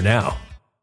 now.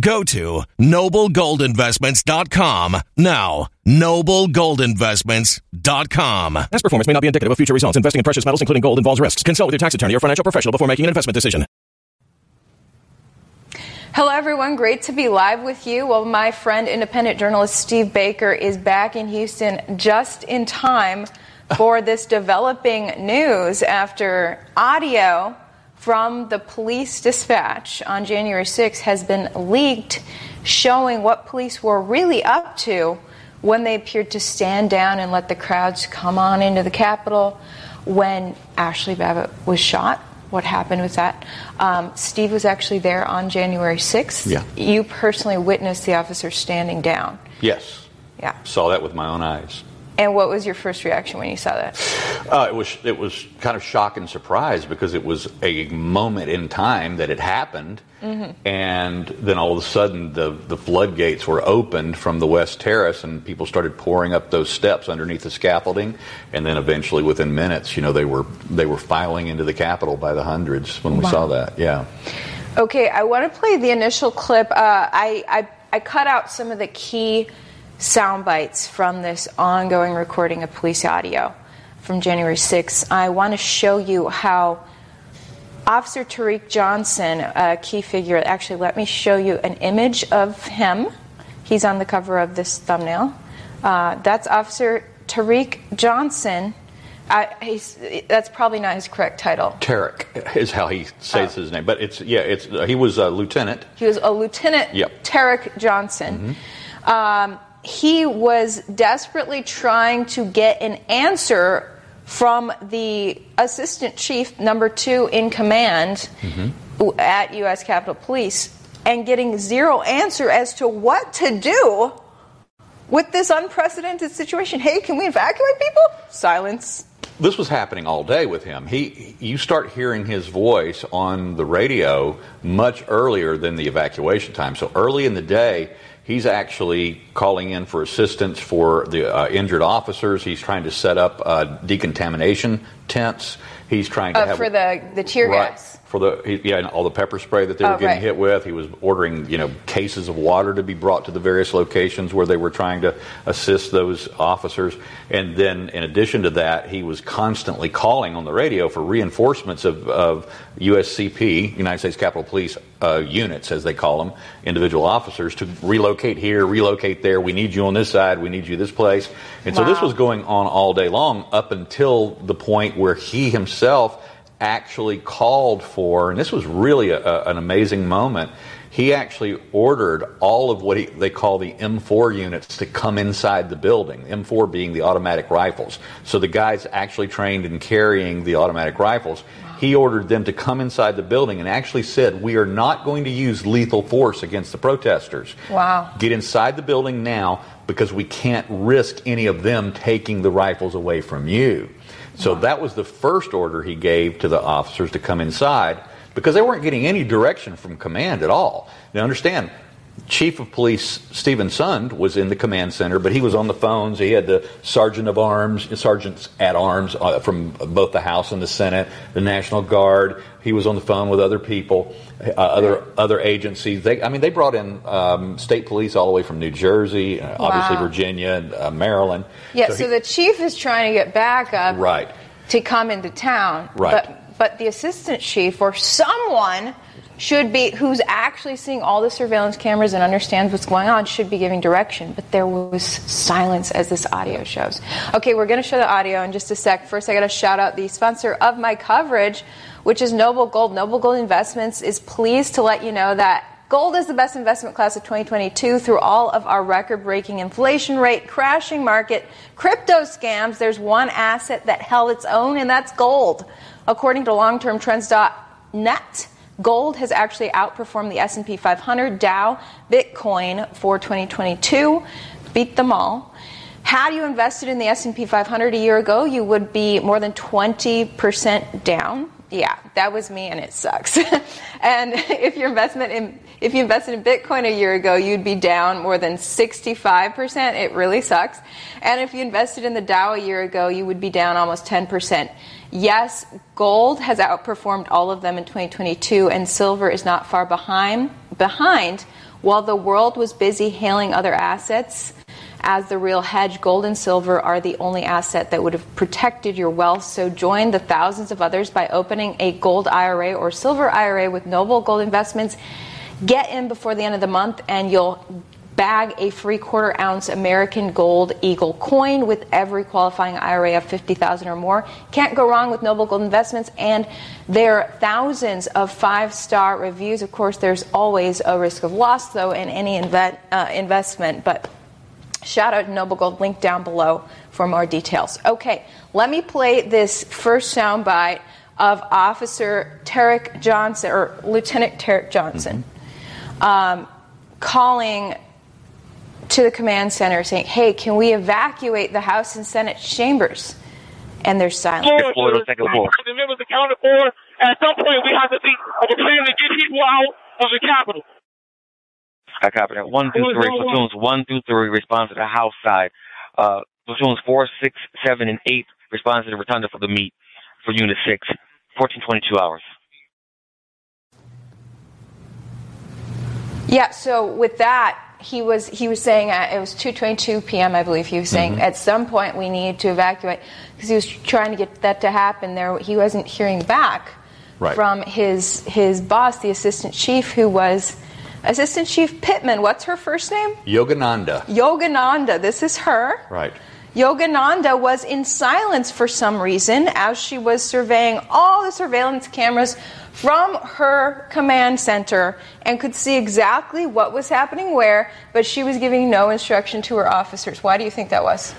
Go to NobleGoldInvestments.com now. NobleGoldInvestments.com. Past performance may not be indicative of future results. Investing in precious metals, including gold, involves risks. Consult with your tax attorney or financial professional before making an investment decision. Hello, everyone. Great to be live with you. Well, my friend, independent journalist Steve Baker, is back in Houston just in time for this developing news after audio from the police dispatch on January 6th has been leaked, showing what police were really up to when they appeared to stand down and let the crowds come on into the Capitol when Ashli Babbitt was shot. What happened was that Steve was actually there on January 6th. Yeah. You personally witnessed the officer standing down. Yes. Yeah. Saw that with my own eyes. And what was your first reaction when you saw that? It was kind of shock and surprise, because it was a moment in time that it happened. Mm-hmm. And then all of a sudden the floodgates were opened from the West Terrace, and people started pouring up those steps underneath the scaffolding. And then eventually within minutes, you know, they were filing into the Capitol by the hundreds when we saw that. Yeah. Okay, I want to play the initial clip. I cut out some of the key sound bites from this ongoing recording of police audio from January 6th. I want to show you how Officer Tariq Johnson, a key figure, actually let me show you an image of him. He's on the cover of this thumbnail. That's Officer Tariq Johnson. That's probably not his correct title. Tariq is how he says his name, but he was a lieutenant. He was a lieutenant. Yep. Tariq Johnson. Mm-hmm. He was desperately trying to get an answer from the assistant chief, number 2 in command, mm-hmm. at U.S. Capitol Police, and getting zero answer as to what to do with this unprecedented situation. Hey, can we evacuate people? Silence. This was happening all day with him. You start hearing his voice on the radio much earlier than the evacuation time. So early in the day, he's actually calling in for assistance for the injured officers. He's trying to set up decontamination tents. He's trying to have for the tear gas. Right, for and all the pepper spray that they were getting hit with. He was ordering, cases of water to be brought to the various locations where they were trying to assist those officers. And then, in addition to that, he was constantly calling on the radio for reinforcements of USCP, United States Capitol Police units, as they call them, individual officers, to relocate here, relocate there. We need you on this side. We need you this place. And so this was going on all day long, up until the point where he himself actually called for, and this was really an amazing moment, he actually ordered all of what they call the M4 units to come inside the building, M4 being the automatic rifles. So the guys actually trained in carrying the automatic rifles. He ordered them to come inside the building and actually said, we are not going to use lethal force against the protesters. Wow. Get inside the building now, because we can't risk any of them taking the rifles away from you. So that was the first order he gave to the officers to come inside, because they weren't getting any direction from command at all. Now understand, Chief of Police Stephen Sund was in the command center, but he was on the phones. He had the sergeants at arms from both the House and the Senate, the National Guard. He was on the phone with other people, other agencies. They brought in state police all the way from New Jersey, obviously Virginia and Maryland. Yeah, so the chief is trying to get backup to come into town. Right. But the assistant chief or someone should be, who's actually seeing all the surveillance cameras and understands what's going on, should be giving direction. But there was silence, as this audio shows. Okay, we're going to show the audio in just a sec. First, I got to shout out the sponsor of my coverage, which is Noble Gold. Noble Gold Investments is pleased to let you know that gold is the best investment class of 2022 through all of our record-breaking inflation rate, crashing market, crypto scams. There's one asset that held its own, and that's gold. According to longtermtrends.net, gold has actually outperformed the S&P 500, Dow, Bitcoin for 2022. Beat them all. Had you invested in the S&P 500 a year ago, you would be more than 20% down. Yeah, that was me, and it sucks. And if you invested in Bitcoin a year ago, you'd be down more than 65%. It really sucks. And if you invested in the Dow a year ago, you would be down almost 10%. Yes, gold has outperformed all of them in 2022, and silver is not far behind. While the world was busy hailing other assets as the real hedge, gold and silver are the only asset that would have protected your wealth. So join the thousands of others by opening a gold IRA or silver IRA with Noble Gold Investments. Get in before the end of the month, and you'll bag a free quarter-ounce American Gold Eagle coin with every qualifying IRA of $50,000 or more. Can't go wrong with Noble Gold Investments and their thousands of 5-star reviews. Of course, there's always a risk of loss, though, in any investment, but shout out to Noble Gold. Link down below for more details. Okay, let me play this first soundbite of Officer Tariq Johnson, or Lieutenant Tariq Johnson, calling to the command center saying, hey, can we evacuate the House and Senate chambers? And there's silence. The members accounted for. At some point, we have to be prepared to get people out of the Capitol. I copy that. 1, 2, 3. Platoons 1 through 3 respond to the House side. Platoons 4, 6, 7, and 8 respond to the rotunda for the meet for Unit 6. 1422 hours. Yeah. So with that, he was saying it was 2:22 p.m. I believe he was saying at some point we need to evacuate because he was trying to get that to happen. There he wasn't hearing back from his boss, the assistant chief, who was Assistant Chief Pittman. What's her first name? Yogananda. Yogananda. This is her. Right. Yogananda was in silence for some reason as she was surveying all the surveillance cameras from her command center and could see exactly what was happening where, but she was giving no instruction to her officers. Why do you think that was?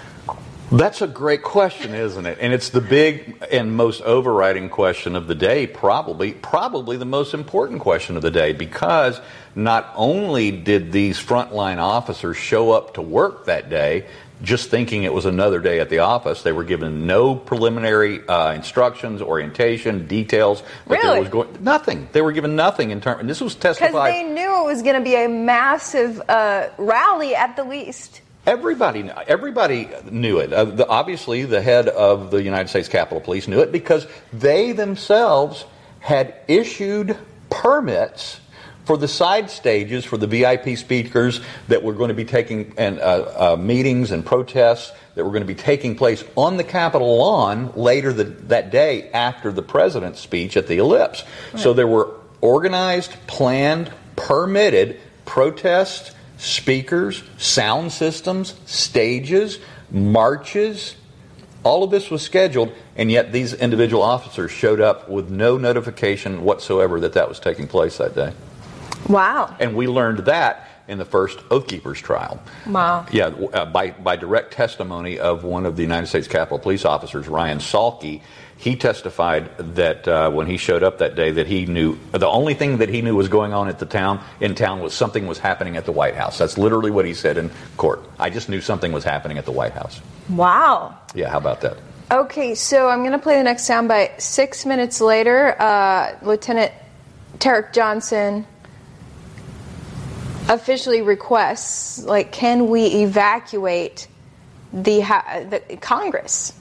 That's a great question, isn't it? And it's the big and most overriding question of the day, probably the most important question of the day, because not only did these frontline officers show up to work that day just thinking it was another day at the office. They were given no preliminary instructions, orientation, details. Really? There was nothing. They were given nothing in terms. And this was testified. Because they knew it was going to be a massive rally at the least. Everybody knew it. Obviously, the head of the United States Capitol Police knew it because they themselves had issued permits for the side stages, for the VIP speakers that were going to be taking and meetings and protests that were going to be taking place on the Capitol lawn later that day after the president's speech at the Ellipse. Right. So there were organized, planned, permitted protests, speakers, sound systems, stages, marches. All of this was scheduled, and yet these individual officers showed up with no notification whatsoever that was taking place that day. Wow. And we learned that in the first Oath Keepers trial. Wow. Yeah, by direct testimony of one of the United States Capitol Police officers, Ryan Salke. He testified that when he showed up that day that he knew, the only thing that he knew was going on in town was something was happening at the White House. That's literally what he said in court. I just knew something was happening at the White House. Wow. Yeah, how about that? Okay, so I'm going to play the next soundbite. 6 minutes later, Lieutenant Tariq Johnson officially requests, like, can we evacuate the Congress?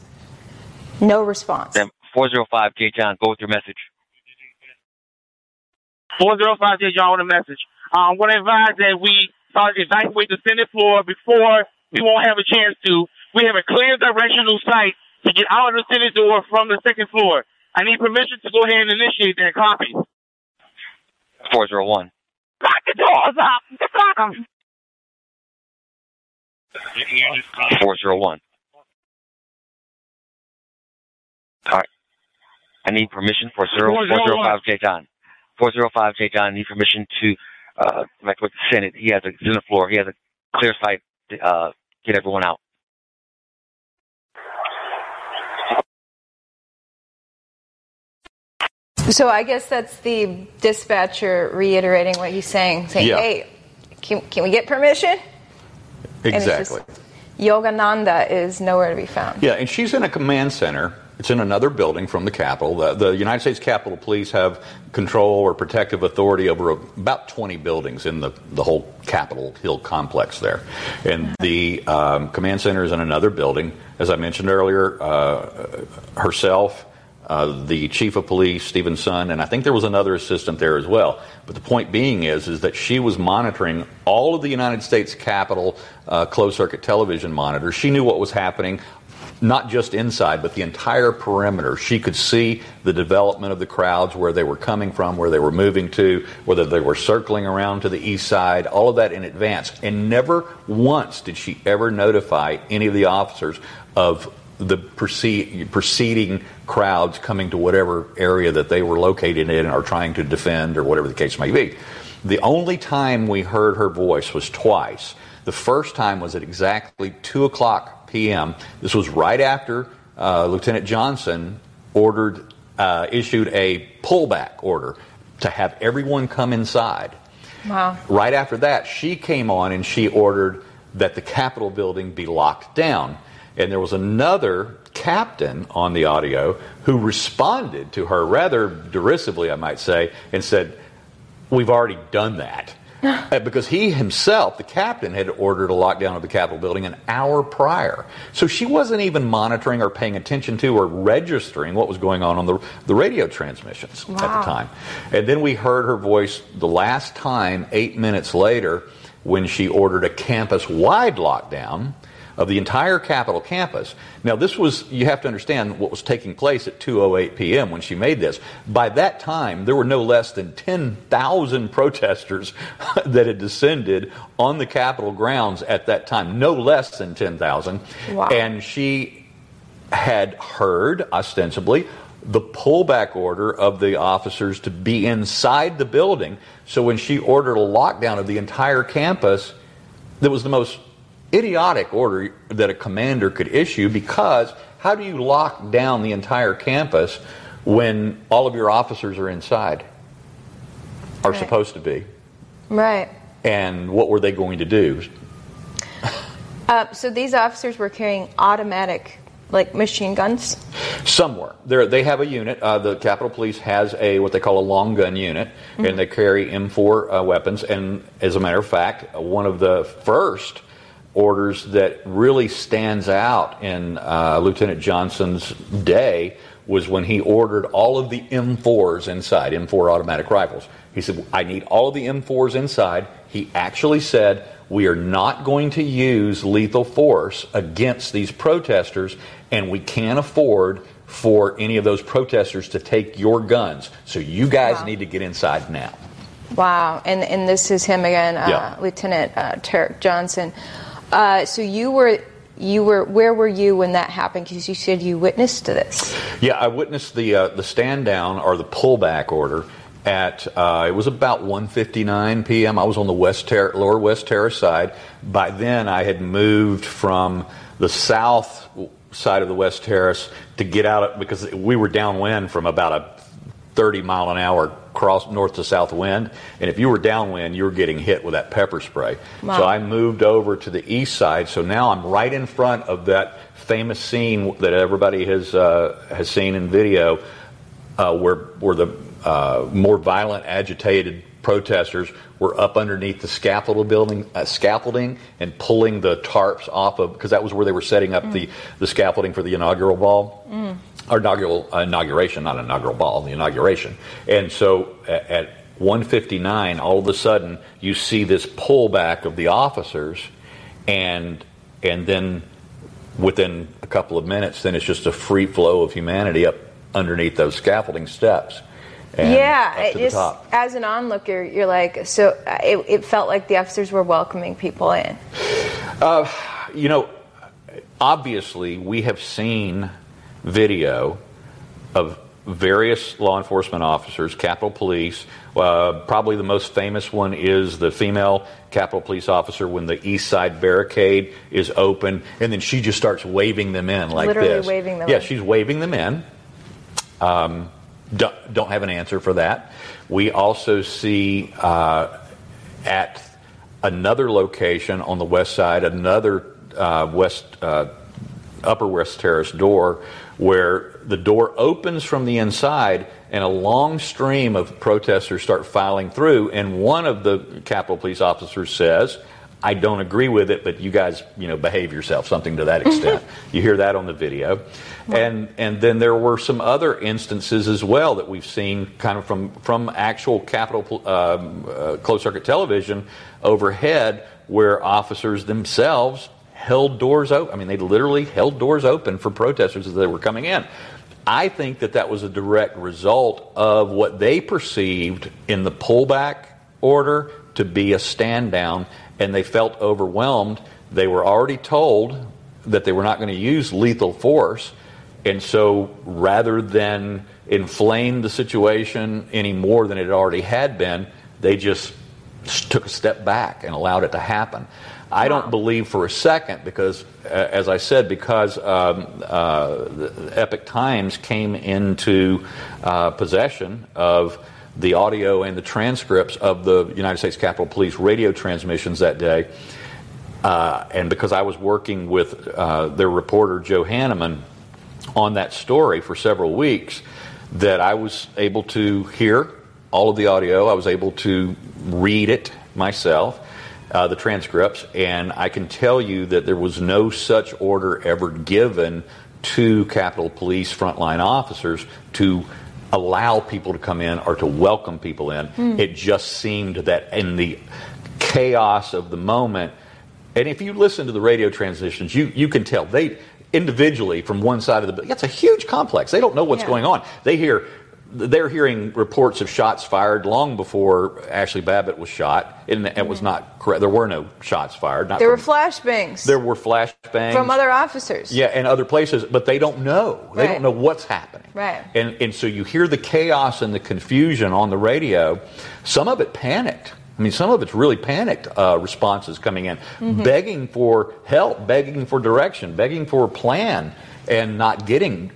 No response. 405 J. John, go with your message. 405 J. John with a message. I want to advise that we start to evacuate the Senate floor before we won't have a chance to. We have a clear directional sight to get out of the Senate door from the second floor. I need permission to go ahead and initiate that. Copy. 401. Lock the doors up. Lock them. 401. All right. I need permission for 405 J. John. 405 J. John, need permission to evacuate the Senate. He has a Senate floor. He has a clear sight to get everyone out. 401. So I guess that's the dispatcher reiterating what he's saying, yeah. Hey, can we get permission? Exactly. Yogananda is nowhere to be found. Yeah, and she's in a command center. It's in another building from the Capitol. The United States Capitol Police have control or protective authority over about 20 buildings in the whole Capitol Hill complex there. And the command center is in another building. As I mentioned earlier, herself, the chief of police, Stephen Sund, and I think there was another assistant there as well. But the point being is that she was monitoring all of the United States Capitol closed-circuit television monitors. She knew what was happening, not just inside, but the entire perimeter. She could see the development of the crowds, where they were coming from, where they were moving to, whether they were circling around to the east side, all of that in advance. And never once did she ever notify any of the officers of the preceding crowds coming to whatever area that they were located in or trying to defend or whatever the case may be. The only time we heard her voice was twice. The first time was at exactly 2 o'clock p.m. This was right after Lieutenant Johnson issued a pullback order to have everyone come inside. Wow. Right after that, she came on and she ordered that the Capitol building be locked down. And there was another captain on the audio who responded to her rather derisively, I might say, and said, "We've already done that." Because he himself, the captain, had ordered a lockdown of the Capitol building an hour prior. So she wasn't even monitoring or paying attention to or registering what was going on the radio transmissions at the time. And then we heard her voice the last time, 8 minutes later, when she ordered a campus-wide lockdown of the entire Capitol campus. Now, this was, you have to understand what was taking place at 2:08 p.m. when she made this. By that time, there were no less than 10,000 protesters that had descended on the Capitol grounds at that time, no less than 10,000. Wow. And she had heard, ostensibly, the pullback order of the officers to be inside the building. So when she ordered a lockdown of the entire campus, that was the most idiotic order that a commander could issue, because how do you lock down the entire campus when all of your officers are inside? Are supposed to be. Right. And what were they going to do? So these officers were carrying automatic, like, machine guns? Some were. They have a unit. The Capitol Police has what they call a long gun unit, mm-hmm. and they carry M4 weapons. And as a matter of fact, one of the first orders that really stands out in Lieutenant Johnson's day was when he ordered all of the M4s inside, M4 automatic rifles. He said, "I need all of the M4s inside." He actually said, "We are not going to use lethal force against these protesters, and we can't afford for any of those protesters to take your guns. So you guys need to get inside now." Wow. And this is him again, Lieutenant Tariq Johnson. So you were where were you when that happened? Because you said you witnessed this. Yeah, I witnessed the stand down or the pullback order at it was about 1:59 p.m. I was on the lower West Terrace side. By then, I had moved from the south side of the West Terrace to get out because we were downwind from about a 30-mile-an-hour cross north to south wind, and if you were downwind, you were getting hit with that pepper spray. Wow. So I moved over to the east side, so now I'm right in front of that famous scene that everybody has seen in video, where the more violent, agitated protesters were up underneath the scaffolding and pulling the tarps off of, because that was where they were setting up the scaffolding for the inaugural ball. Mm. Our inauguration, not inaugural ball, the inauguration. And so at 1:59, all of a sudden, you see this pullback of the officers, and then within a couple of minutes, then it's just a free flow of humanity up underneath those scaffolding steps. And up to the top. As an onlooker, you're like, so it felt like the officers were welcoming people in. Obviously, we have seen video of various law enforcement officers, Capitol Police. Probably the most famous one is the female Capitol Police officer when the east side barricade is open, and then she just starts waving them in like literally this. Literally waving them in. Yeah, she's waving them in. Don't have an answer for that. We also see at another location on the west side, another upper West Terrace door, where the door opens from the inside and a long stream of protesters start filing through, and one of the Capitol Police officers says, "I don't agree with it, but you guys, behave yourself," something to that extent. You hear that on the video. Wow. And then there were some other instances as well that we've seen kind of from actual Capitol closed-circuit television overhead, where officers themselves held doors open. I mean, they literally held doors open for protesters as they were coming in. I think that was a direct result of what they perceived in the pullback order to be a stand down, and they felt overwhelmed. They were already told that they were not going to use lethal force, and so rather than inflame the situation any more than it already had been, they just took a step back and allowed it to happen. I don't believe for a second, because, as I said, the Epoch Times came into possession of the audio and the transcripts of the United States Capitol Police radio transmissions that day, And because I was working with their reporter, Joe Hanneman, on that story for several weeks, that I was able to hear all of the audio. I was able to read it myself, the transcripts, and I can tell you that there was no such order ever given to Capitol Police frontline officers to allow people to come in or to welcome people in. It just seemed that in the chaos of the moment, and if you listen to the radio transitions, you can tell they individually from one side of the building, it's a huge complex. They don't know what's going on. They're hearing reports of shots fired long before Ashli Babbitt was shot, and it was not correct. There were no shots fired. There were flashbangs. There were flashbangs from other officers. Yeah, and other places, but they don't know. They don't know what's happening. Right. And so you hear the chaos and the confusion on the radio. Some of it panicked. I mean, some of it's really panicked responses coming in, begging for help, begging for direction, begging for a plan, and not getting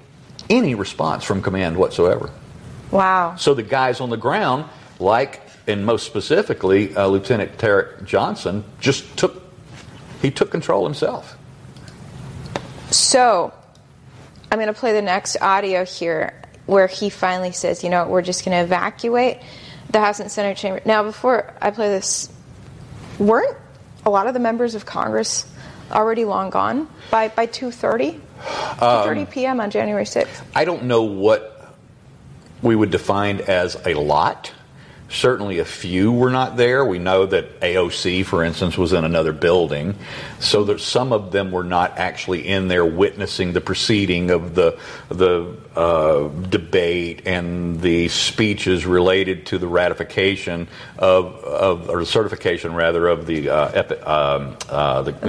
any response from command whatsoever. Wow. So the guys on the ground, and most specifically, Lieutenant Tariq Johnson, took control himself. So I'm going to play the next audio here where he finally says, you know what, we're just going to evacuate the House and Senate chamber. Now, before I play this, weren't a lot of the members of Congress already long gone by 2:30 p.m. on January 6th? I don't know what we would define as a lot. Certainly a few were not there. We know that AOC, for instance, was in another building, so that some of them were not actually in there witnessing the proceeding of the debate and the speeches related to the ratification or certification rather of the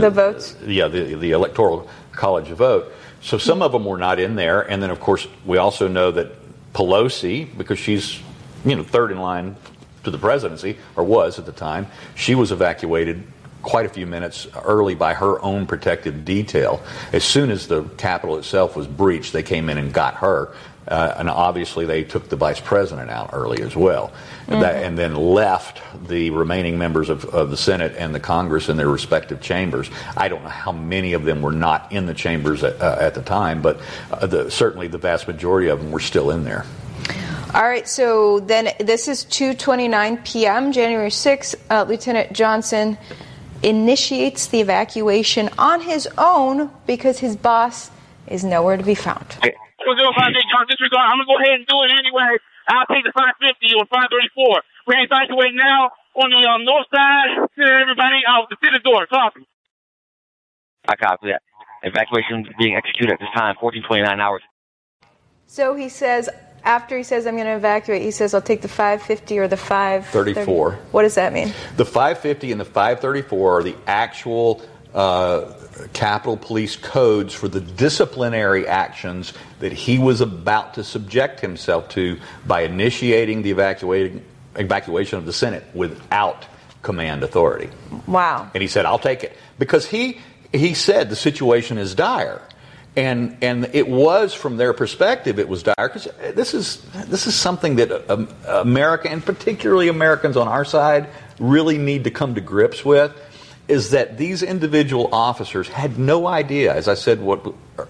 votes. Yeah, the Electoral College vote. So some of them were not in there, and then of course we also know that Pelosi, because she's, third in line to the presidency, or was at the time, she was evacuated quite a few minutes early by her own protective detail. As soon as the Capitol itself was breached, they came in and got her, and obviously they took the vice president out early as well, and then left the remaining members of the Senate and the Congress in their respective chambers. I don't know how many of them were not in the chambers at the time, but certainly the vast majority of them were still in there. All right, so then this is 2:29 p.m., January 6th. Lieutenant Johnson initiates the evacuation on his own because his boss is nowhere to be found. I'm gonna go ahead and do it anyway. I'll take the 550 or 534. We're evacuating now on the north side. Everybody out to the door. Copy. I copy that. Evacuation being executed at this time, 14:29 hours. So he says, after he says, I'm going to evacuate, he says, I'll take the 550 or the 534. What does that mean? The 550 and the 534 are the actual Capitol Police codes for the disciplinary actions that he was about to subject himself to by initiating the evacuation of the Senate without command authority. Wow. And he said, I'll take it. Because he said the situation is dire. And it was, from their perspective, it was dire, because this is something that America, and particularly Americans on our side, really need to come to grips with, is that these individual officers had no idea, as I said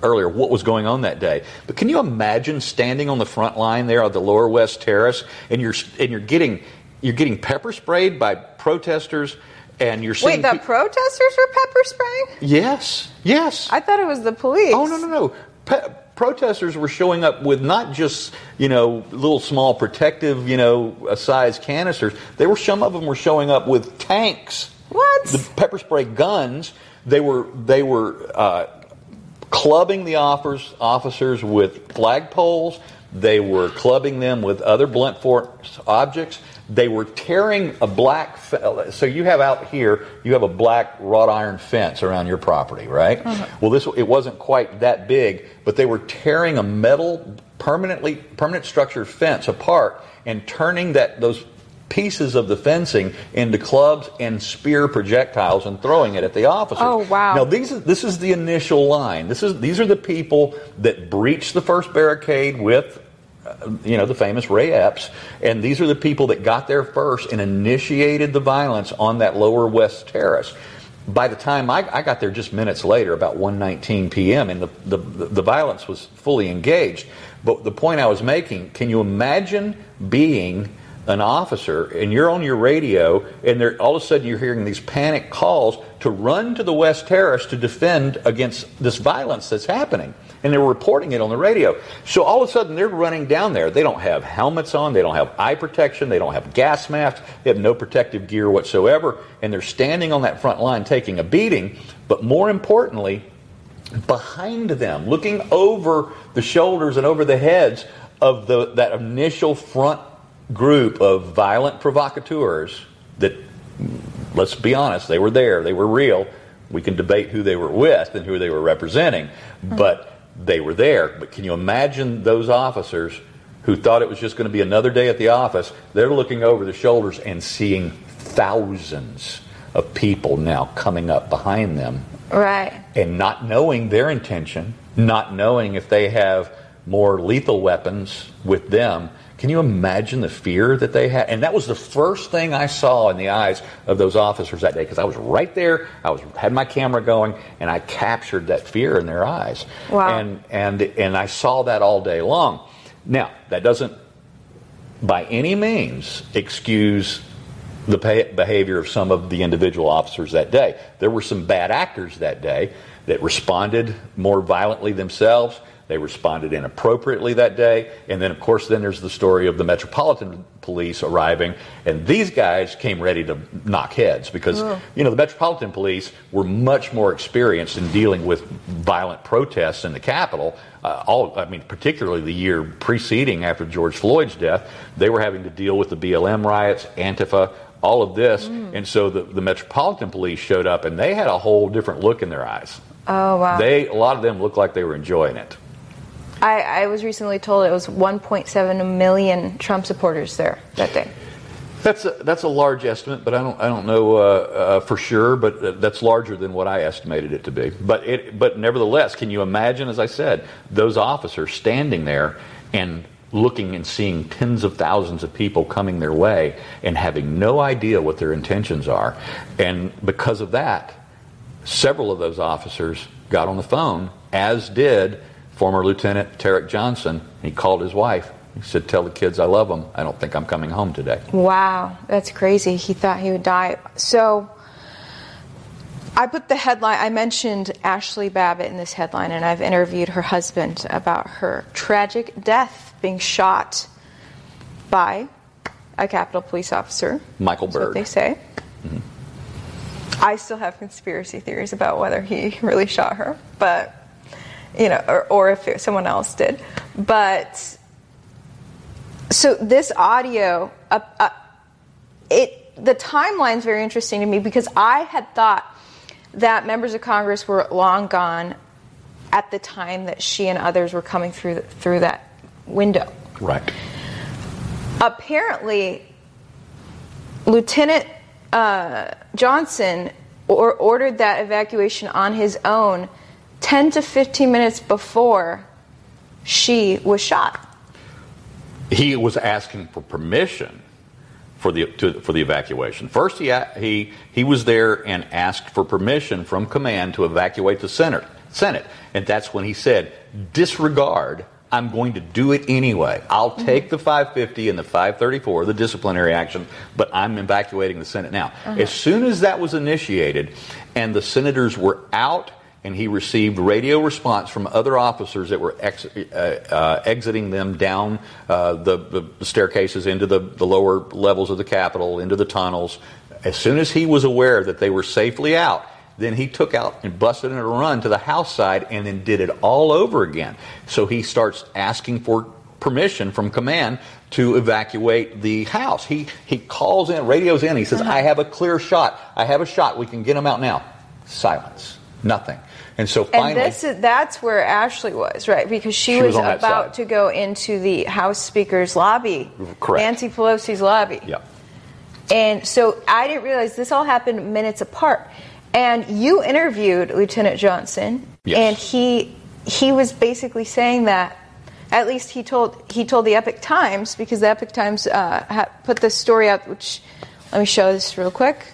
earlier, what was going on that day. But can you imagine standing on the front line there on the Lower West Terrace, and you're getting pepper sprayed by protesters? And you're seeing the protesters were pepper spraying? Yes. I thought it was the police. Oh, no. Protesters were showing up with not just, little small protective, size canisters. They were, some of them were showing up with tanks. What? The pepper spray guns. They were clubbing the officers with flagpoles. They were clubbing them with other blunt force objects. They were tearing a black fence. So you have out here, you have a black wrought iron fence around your property, right? Mm-hmm. Well, it wasn't quite that big, but they were tearing a metal permanent structure fence apart and turning those pieces of the fencing into clubs and spear projectiles and throwing it at the officers. Oh, wow. Now, this is the initial line. These are the people that breached the first barricade with the famous Ray Epps, and these are the people that got there first and initiated the violence on that Lower West Terrace. by the time I got there just minutes later, about 1:19 p.m., and the violence was fully engaged. But the point I was making, can you imagine being an officer and you're on your radio and all of a sudden you're hearing these panic calls to run to the West Terrace to defend against this violence that's happening? And they were reporting it on the radio. So all of a sudden they're running down there. They don't have helmets on. They don't have eye protection. They don't have gas masks. They have no protective gear whatsoever. And they're standing on that front line taking a beating. But more importantly, behind them, looking over the shoulders and over the heads of that initial front group of violent provocateurs that, let's be honest, they were there, they were real. We can debate who they were with and who they were representing, but they were there. But can you imagine those officers who thought it was just going to be another day at the office? They're looking over their shoulders and seeing thousands of people now coming up behind them. Right. And not knowing their intention, not knowing if they have more lethal weapons with them. Can you imagine the fear that they had? And that was the first thing I saw in the eyes of those officers that day, because I was right there. I had my camera going, and I captured that fear in their eyes. Wow. And I saw that all day long. Now, that doesn't by any means excuse the behavior of some of the individual officers that day. There were some bad actors that day that responded more violently themselves. They responded inappropriately that day. And then, of course, there's the story of the Metropolitan Police arriving. And these guys came ready to knock heads because, the Metropolitan Police were much more experienced in dealing with violent protests in the Capitol. Particularly the year preceding after George Floyd's death, they were having to deal with the BLM riots, Antifa, all of this. And so the Metropolitan Police showed up, and they had a whole different look in their eyes. Oh, wow. A lot of them looked like they were enjoying it. I was recently told it was 1.7 million Trump supporters there that day. That's a large estimate, but I don't know for sure. But that's larger than what I estimated it to be. But nevertheless, can you imagine? As I said, those officers standing there and looking and seeing tens of thousands of people coming their way and having no idea what their intentions are, and because of that, several of those officers got on the phone, as did former Lieutenant Tariq Johnson. He called his wife. He said, "Tell the kids I love them. I don't think I'm coming home today." Wow, that's crazy. He thought he would die. So I put the headline, I mentioned Ashli Babbitt in this headline, and I've interviewed her husband about her tragic death, being shot by a Capitol police officer. Michael Byrd. That's what they say. Mm-hmm. I still have conspiracy theories about whether he really shot her, but... or if someone else did. But so this audio, the timeline's very interesting to me because I had thought that members of Congress were long gone at the time that she and others were coming through that window. Right. Apparently, Lieutenant Johnson ordered that evacuation on his own 10 to 15 minutes before she was shot. He was asking for permission for the evacuation. First, he was there and asked for permission from command to evacuate the Senate. And that's when he said, disregard, I'm going to do it anyway. I'll take the 550 and the 534, the disciplinary action, but I'm evacuating the Senate now. Uh-huh. As soon as that was initiated and the senators were out, and he received radio response from other officers that were exiting them down the staircases into the lower levels of the Capitol, into the tunnels. As soon as he was aware that they were safely out, then he took out and busted in a run to the House side and then did it all over again. So he starts asking for permission from command to evacuate the House. He calls in, radios in, he says, I have a clear shot. I have a shot. We can get him out now. Silence. Nothing. And so finally... And that's where Ashli was, right? Because she was about to go into the House Speaker's lobby. Correct. Nancy Pelosi's lobby. Yeah. And so I didn't realize this all happened minutes apart. And you interviewed Lieutenant Johnson. Yes. And he was basically saying that, at least he told the Epoch Times, because the Epoch Times put this story out, which, let me show this real quick.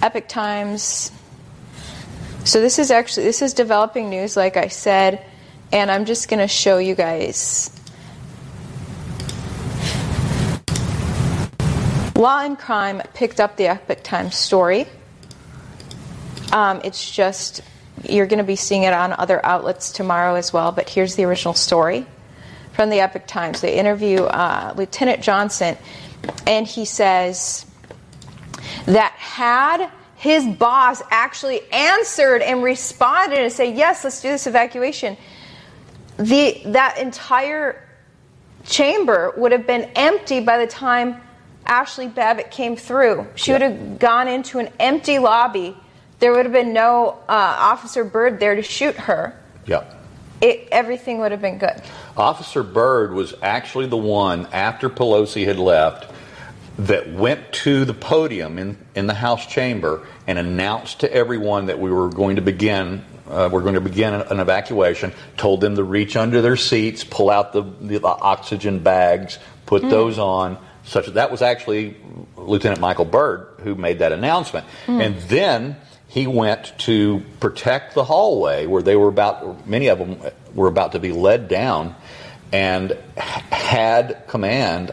Epoch Times... So this is developing news, like I said, and I'm just going to show you guys. Law and Crime picked up the Epoch Times story. It's just, you're going to be seeing it on other outlets tomorrow as well, but here's the original story from the Epoch Times. They interview Lieutenant Johnson, and he says that had his boss actually answered and responded and said, yes, let's do this evacuation, that entire chamber would have been empty by the time Ashli Babbitt came through. She would have gone into an empty lobby. There would have been no Officer Byrd there to shoot her. Yep. Everything would have been good. Officer Byrd was actually the one, after Pelosi had left, that went to the podium in the House chamber and announced to everyone that we were going to begin. We're going to begin an evacuation. Told them to reach under their seats, pull out the oxygen bags, put those on. Such that was actually Lieutenant Michael Byrd who made that announcement, and then he went to protect the hallway where they were about. Many of them were about to be led down, and had command.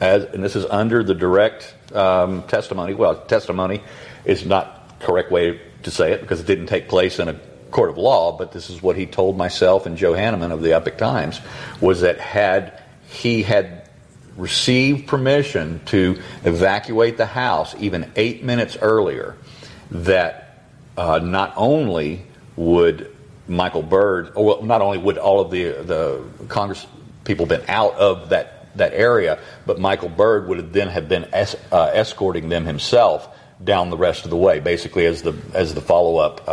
And this is under the direct testimony. Well, testimony is not the correct way to say it because it didn't take place in a court of law, but this is what he told myself and Joe Hanneman of the Epoch Times, was that had he had received permission to evacuate the house even 8 minutes earlier, that not only would Michael Byrd, or not only would all of the Congress people been out of that area, but Michael Byrd would have then have been escorting them himself down the rest of the way, basically as the follow-up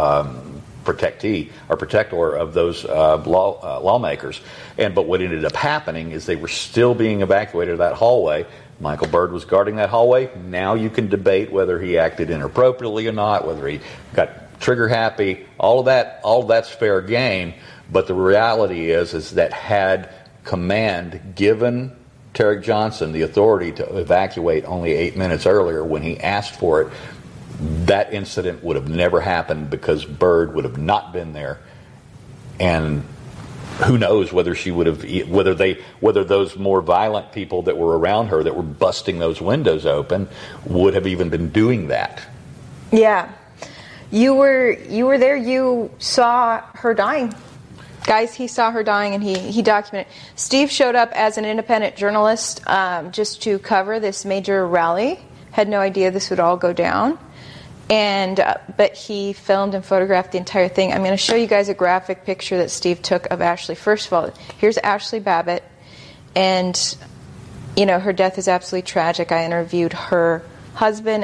protector of those lawmakers. But what ended up happening is they were still being evacuated that hallway. Michael Byrd was guarding that hallway. Now you can debate whether he acted inappropriately or not, whether he got trigger happy. All of that's fair game. But the reality is that had command given Tariq Johnson the authority to evacuate only 8 minutes earlier when he asked for it, that incident would have never happened because Byrd would have not been there, and who knows whether she would have, whether those more violent people that were around her that were busting those windows open would have even been doing that. Yeah, you were there. You saw her dying. Guys, he saw her dying, and he documented. Steve showed up as an independent journalist just to cover this major rally. Had no idea this would all go down. But he filmed and photographed the entire thing. I'm going to show you guys a graphic picture that Steve took of Ashli. First of all, here's Ashli Babbitt. And, you know, her death is absolutely tragic. I interviewed her husband.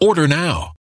Order now.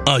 A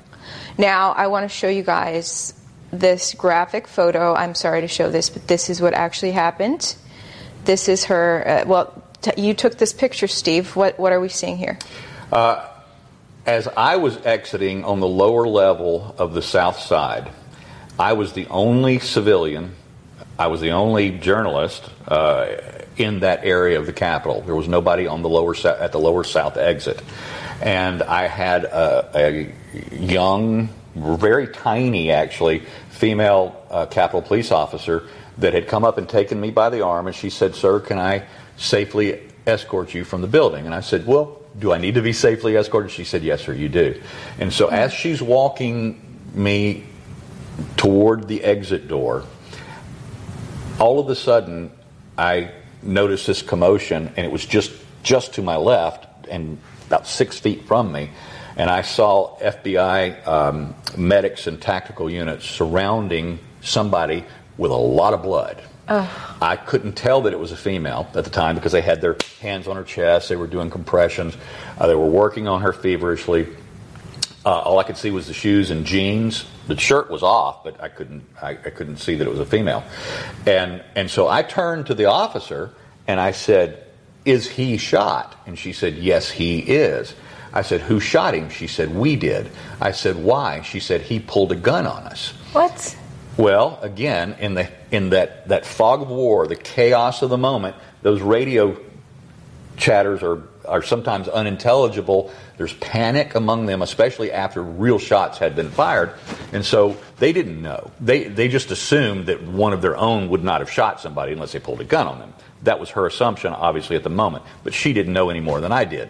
Now, I want to show you guys this graphic photo. I'm sorry to show this, but this is what actually happened. This is her. You took this picture, Steve. What are we seeing here? As I was exiting on the lower level of the South Side, I was the only civilian. I was the only journalist in that area of the Capitol. There was nobody on the at the lower South exit. And I had a young, very tiny actually, female Capitol Police officer that had come up and taken me by the arm, and she said, "Sir, can I safely escort you from the building?" And I said, "Well, do I need to be safely escorted?" She said, "Yes, sir, you do." And so as she's walking me toward the exit door, all of a sudden I noticed this commotion, and it was just to my left and about 6 feet from me, and I saw FBI medics and tactical units surrounding somebody with a lot of blood. Oh. I couldn't tell that it was a female at the time because they had their hands on her chest. They were doing compressions. They were working on her feverishly. All I could see was the shoes and jeans. The shirt was off, but I couldn't see that it was a female. And so I turned to the officer and I said, "Is he shot?" And she said, "Yes, he is." I said, "Who shot him?" She said, "We did." I said, "Why?" She said, "He pulled a gun on us." What? Well, again, in that fog of war, the chaos of the moment, those radio chatters are sometimes unintelligible. There's panic among them, especially after real shots had been fired. And so they didn't know. They just assumed that one of their own would not have shot somebody unless they pulled a gun on them. That was her assumption, obviously, at the moment. But she didn't know any more than I did.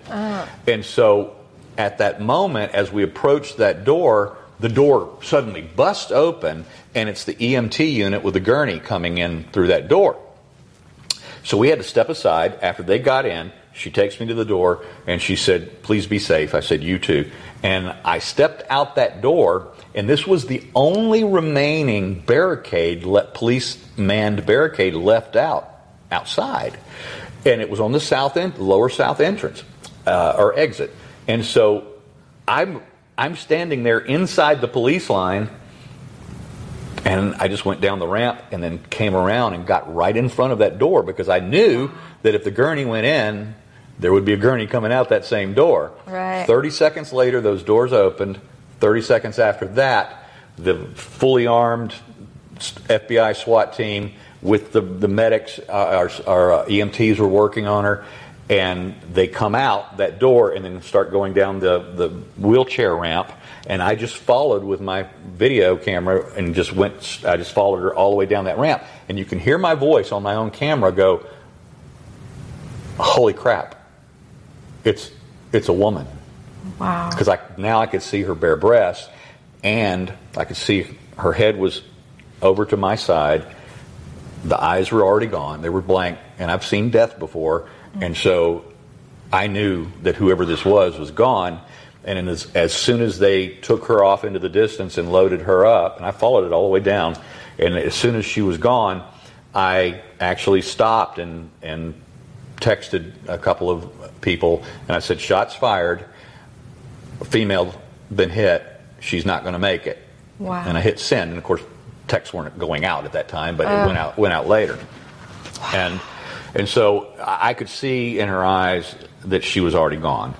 And so at that moment, as we approached that door, the door suddenly busts open, and it's the EMT unit with the gurney coming in through that door. So we had to step aside. After they got in, she takes me to the door, and she said, "Please be safe." I said, "You too." And I stepped out that door, and this was the only remaining barricade, police-manned barricade left outside, and it was on the south end, lower south entrance or exit. And so I'm standing there inside the police line, and I just went down the ramp and then came around and got right in front of that door because I knew that if the gurney went in, there would be a gurney coming out that same door. Right. 30 seconds later, those doors opened. 30 seconds after that, the fully armed FBI SWAT team with the medics, our EMTs were working on her, and they come out that door and then start going down the wheelchair ramp, and I just followed with my video camera and I just followed her all the way down that ramp, and you can hear my voice on my own camera go, "Holy crap, it's a woman." Wow. Because now I could see her bare breasts, and I could see her head was over to my side, The eyes were already gone. They were blank. And I've seen death before. And so I knew that whoever this was gone. And as soon as they took her off into the distance and loaded her up, and I followed it all the way down, and as soon as she was gone, I actually stopped and texted a couple of people, and I said, shots fired, a female been hit, she's not going to make it. Wow. And I hit send, and of course, texts weren't going out at that time, but it went out later. Wow. And so I could see in her eyes that she was already gone.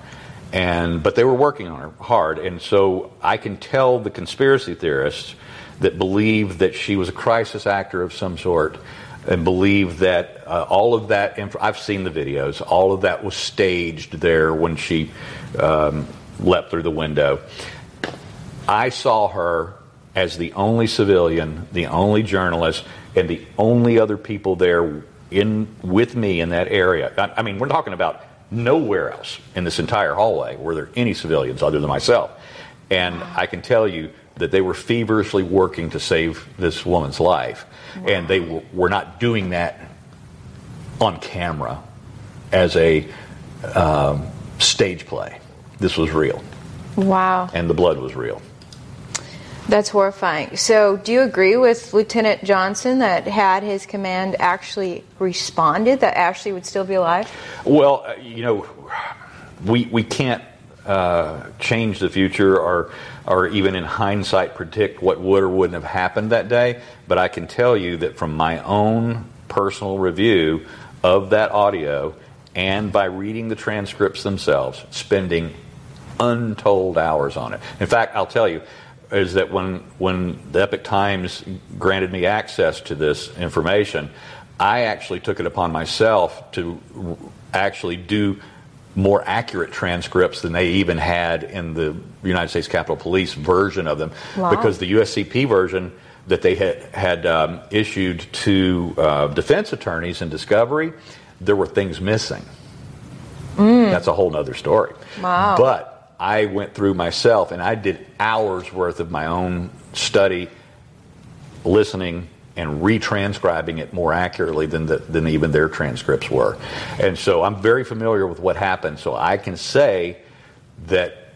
But they were working on her hard, and so I can tell the conspiracy theorists that believe that she was a crisis actor of some sort and believe that all of that, I've seen the videos, all of that was staged there when she leapt through the window. I saw her as the only civilian, the only journalist, and the only other people there with me in that area. I mean, we're talking about nowhere else in this entire hallway were there any civilians other than myself. And I can tell you that they were feverishly working to save this woman's life. Wow. And they were not doing that on camera as a stage play. This was real. Wow. And the blood was real. That's horrifying. So do you agree with Lieutenant Johnson that had his command actually responded, that Ashli would still be alive? Well, you know, we can't change the future or even in hindsight predict what would or wouldn't have happened that day. But I can tell you that from my own personal review of that audio and by reading the transcripts themselves, spending untold hours on it. In fact, I'll tell you, is that when the Epoch Times granted me access to this information, I actually took it upon myself to actually do more accurate transcripts than they even had in the United States Capitol Police version of them. Wow. Because the USCP version that they had issued to defense attorneys in discovery, there were things missing. That's a whole other story. Wow. But I went through myself, and I did hours worth of my own study, listening and retranscribing it more accurately than even their transcripts were. And so I'm very familiar with what happened, so I can say that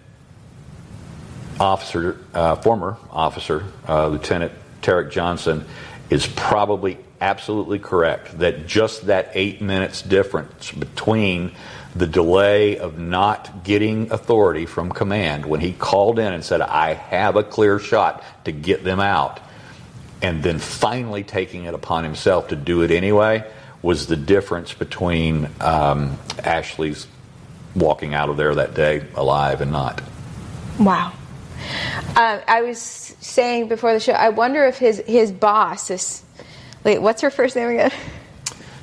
former officer, Lieutenant Tariq Johnson, is probably absolutely correct that just that 8 minutes difference between the delay of not getting authority from command when he called in and said, I have a clear shot to get them out, and then finally taking it upon himself to do it anyway, was the difference between Ashli's walking out of there that day alive and not. Wow. I was saying before the show, I wonder if his boss is... Wait, what's her first name again?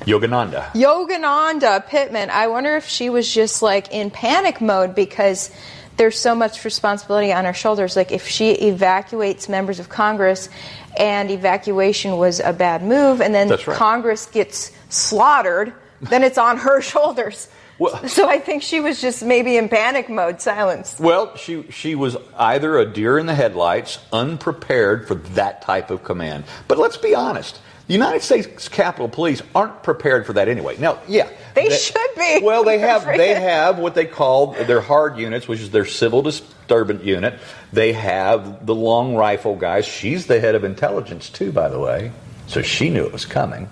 Yogananda Pittman. I wonder if she was just like in panic mode because there's so much responsibility on her shoulders. Like if she evacuates members of Congress and evacuation was a bad move and then right. Congress gets slaughtered, then it's on her shoulders. Well, so I think she was just maybe in panic mode, silenced. Well, she was either a deer in the headlights, unprepared for that type of command. But let's be honest. The United States Capitol Police aren't prepared for that anyway. Now, yeah. They should be. Well, they have what they call their hard units, which is their civil disturbance unit. They have the long rifle guys. She's the head of intelligence, too, by the way. So she knew it was coming.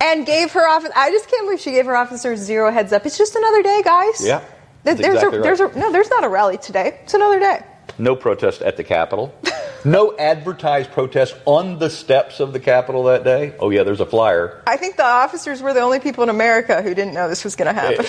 And gave her officer... I just can't believe she gave her officers zero heads up. It's just another day, guys. Yeah. There's not a rally today. It's another day. No protest at the Capitol. No advertised protest on the steps of the Capitol that day. Oh, yeah, there's a flyer. I think the officers were the only people in America who didn't know this was going to happen.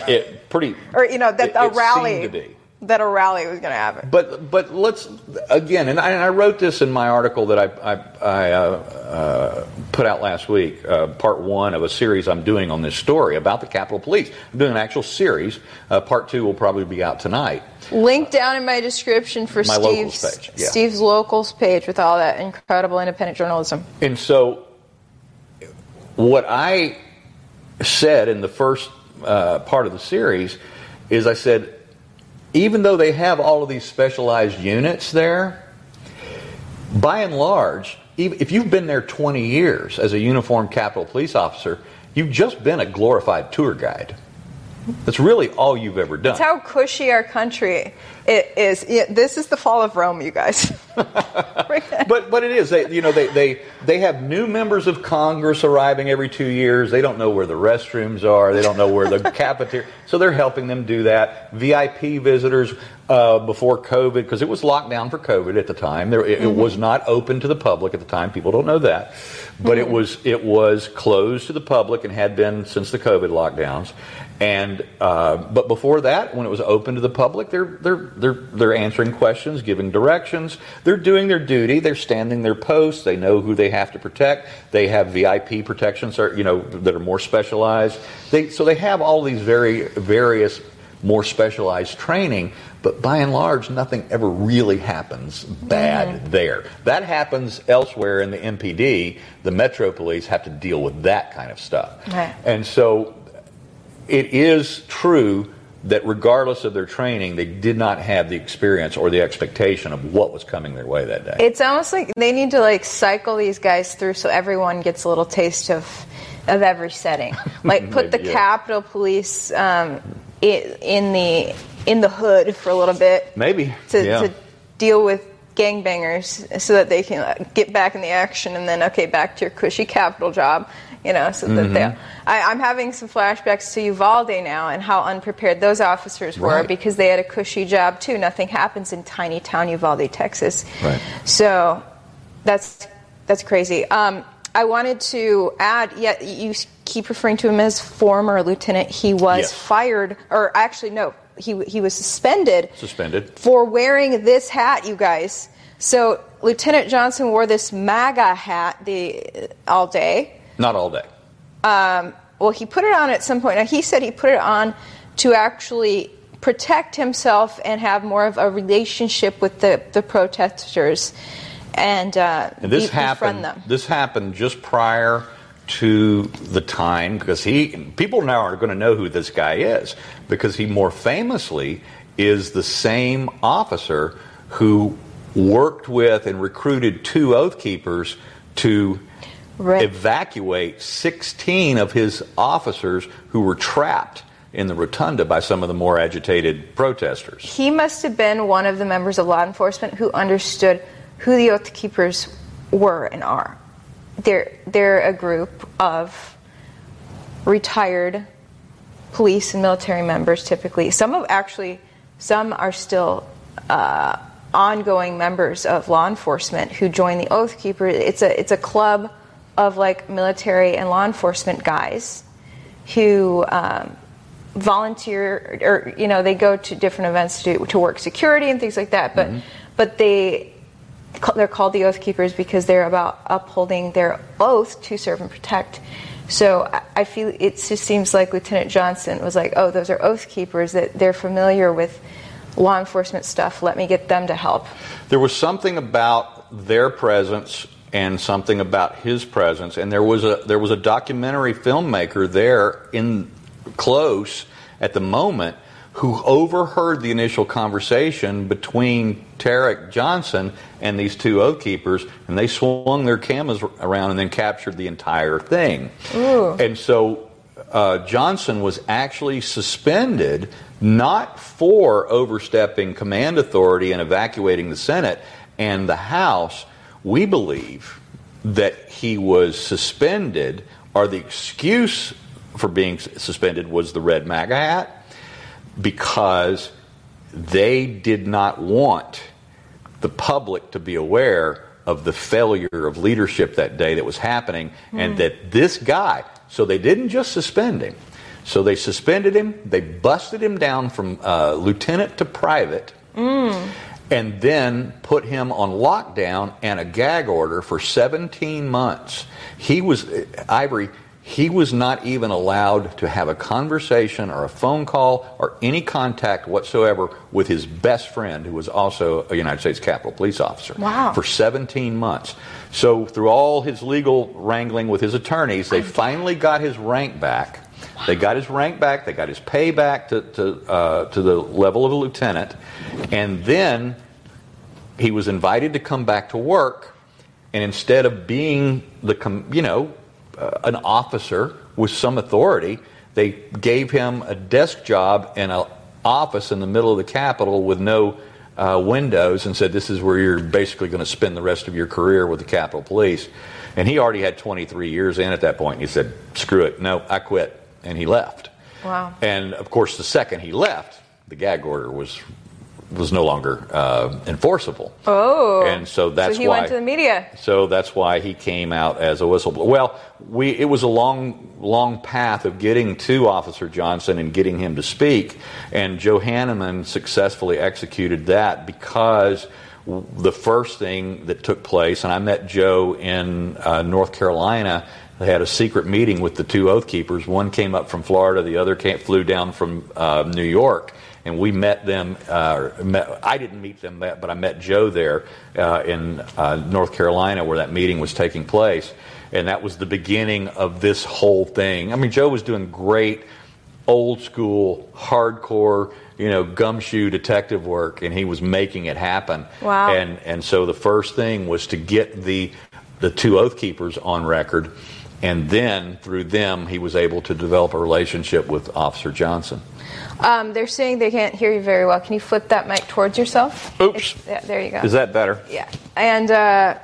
That a rally was going to happen. But let's, again, and I wrote this in my article that I put out last week, part one of a series I'm doing on this story about the Capitol Police. I'm doing an actual series. Part two will probably be out tonight. Link down in my description for my locals page. Yeah. Steve's locals page with all that incredible independent journalism. And so what I said in the first part of the series is I said, even though they have all of these specialized units there, by and large, if you've been there 20 years as a uniformed Capitol Police officer, you've just been a glorified tour guide. That's really all you've ever done. That's how cushy our country is. This is the fall of Rome, you guys. But it is. They have new members of Congress arriving every 2 years. They don't know where the restrooms are. They don't know where the cafeteria. So they're helping them do that. VIP visitors before COVID, because it was locked down for COVID at the time. It was not open to the public at the time. People don't know that, but it was closed to the public and had been since the COVID lockdowns. And but before that, when it was open to the public, they're answering questions, giving directions. They're doing their duty. They're standing their posts. They know who they have to protect. They have VIP protections, that are more specialized. So they have all these various more specialized training. But by and large, nothing ever really happens bad there. That happens elsewhere in the MPD. The Metro Police have to deal with that kind of stuff, right. And so. It is true that regardless of their training, they did not have the experience or the expectation of what was coming their way that day. It's almost like they need to cycle these guys through so everyone gets a little taste of every setting. Like put the Capitol Police in the hood for a little bit. Maybe. To deal with gangbangers so that they can get back in the action and then, okay, back to your cushy Capitol job. So that I'm having some flashbacks to Uvalde now and how unprepared those officers were because they had a cushy job too. Nothing happens in tiny town Uvalde, Texas. Right. So that's crazy. I wanted to add, you keep referring to him as former lieutenant. He was fired, or actually no, he was suspended. For wearing this hat, you guys. So Lieutenant Johnson wore this MAGA hat all day. Not all day. He put it on at some point. Now, he said he put it on to actually protect himself and have more of a relationship with the protesters and befriend them. This happened just prior to the time because people now are going to know who this guy is because he more famously is the same officer who worked with and recruited 2 Oath Keepers to... Right. evacuate 16 of his officers who were trapped in the rotunda by some of the more agitated protesters. He must have been one of the members of law enforcement who understood who the Oath Keepers were and are. They're a group of retired police and military members, typically. Some are still ongoing members of law enforcement who join the Oath Keepers. It's a club of military and law enforcement guys who volunteer, or they go to different events to work security and things like that. But they're called the Oath Keepers because they're about upholding their oath to serve and protect. So I feel it just seems like Lieutenant Johnson was like, oh, those are Oath Keepers, that they're familiar with law enforcement stuff. Let me get them to help. There was something about their presence and something about his presence, and there was a documentary filmmaker there in close at the moment who overheard the initial conversation between Tariq Johnson and these 2 Oath Keepers, and they swung their cameras around and then captured the entire thing. Ooh. And so Johnson was actually suspended not for overstepping command authority and evacuating the Senate and the House. We believe that he was suspended, or the excuse for being suspended was the red MAGA hat, because they did not want the public to be aware of the failure of leadership that day that was happening, and that this guy, so they didn't just suspend him. So they suspended him, they busted him down from lieutenant to private, and then put him on lockdown and a gag order for 17 months. He was not even allowed to have a conversation or a phone call or any contact whatsoever with his best friend, who was also a United States Capitol Police officer. Wow. For 17 months. So through all his legal wrangling with his attorneys, they finally got his rank back. Wow. They got his rank back. They got his pay back to the level of a lieutenant, and then he was invited to come back to work, and instead of being the, an officer with some authority, they gave him a desk job in an office in the middle of the Capitol with no windows, and said, this is where you're basically going to spend the rest of your career with the Capitol Police. And he already had 23 years in at that point. And he said, screw it. No, I quit. And he left. Wow. And, of course, the second he left, the gag order was no longer enforceable. Oh. And so that's why... So he went to the media. So that's why he came out as a whistleblower. Well, it was a long, long path of getting to Officer Johnson and getting him to speak, and Joe Hanneman successfully executed that because the first thing that took place, and I met Joe in North Carolina. They had a secret meeting with the two Oath Keepers. One came up from Florida, the other flew down from New York. And we met them. I didn't meet them, but I met Joe there in North Carolina where that meeting was taking place. And that was the beginning of this whole thing. I mean, Joe was doing great old school, hardcore, gumshoe detective work, and he was making it happen. Wow. And so the first thing was to get the two Oath Keepers on record. And then, through them, he was able to develop a relationship with Officer Johnson. They're saying they can't hear you very well. Can you flip that mic towards yourself? Oops. Yeah, there you go. Is that better? Yeah. And,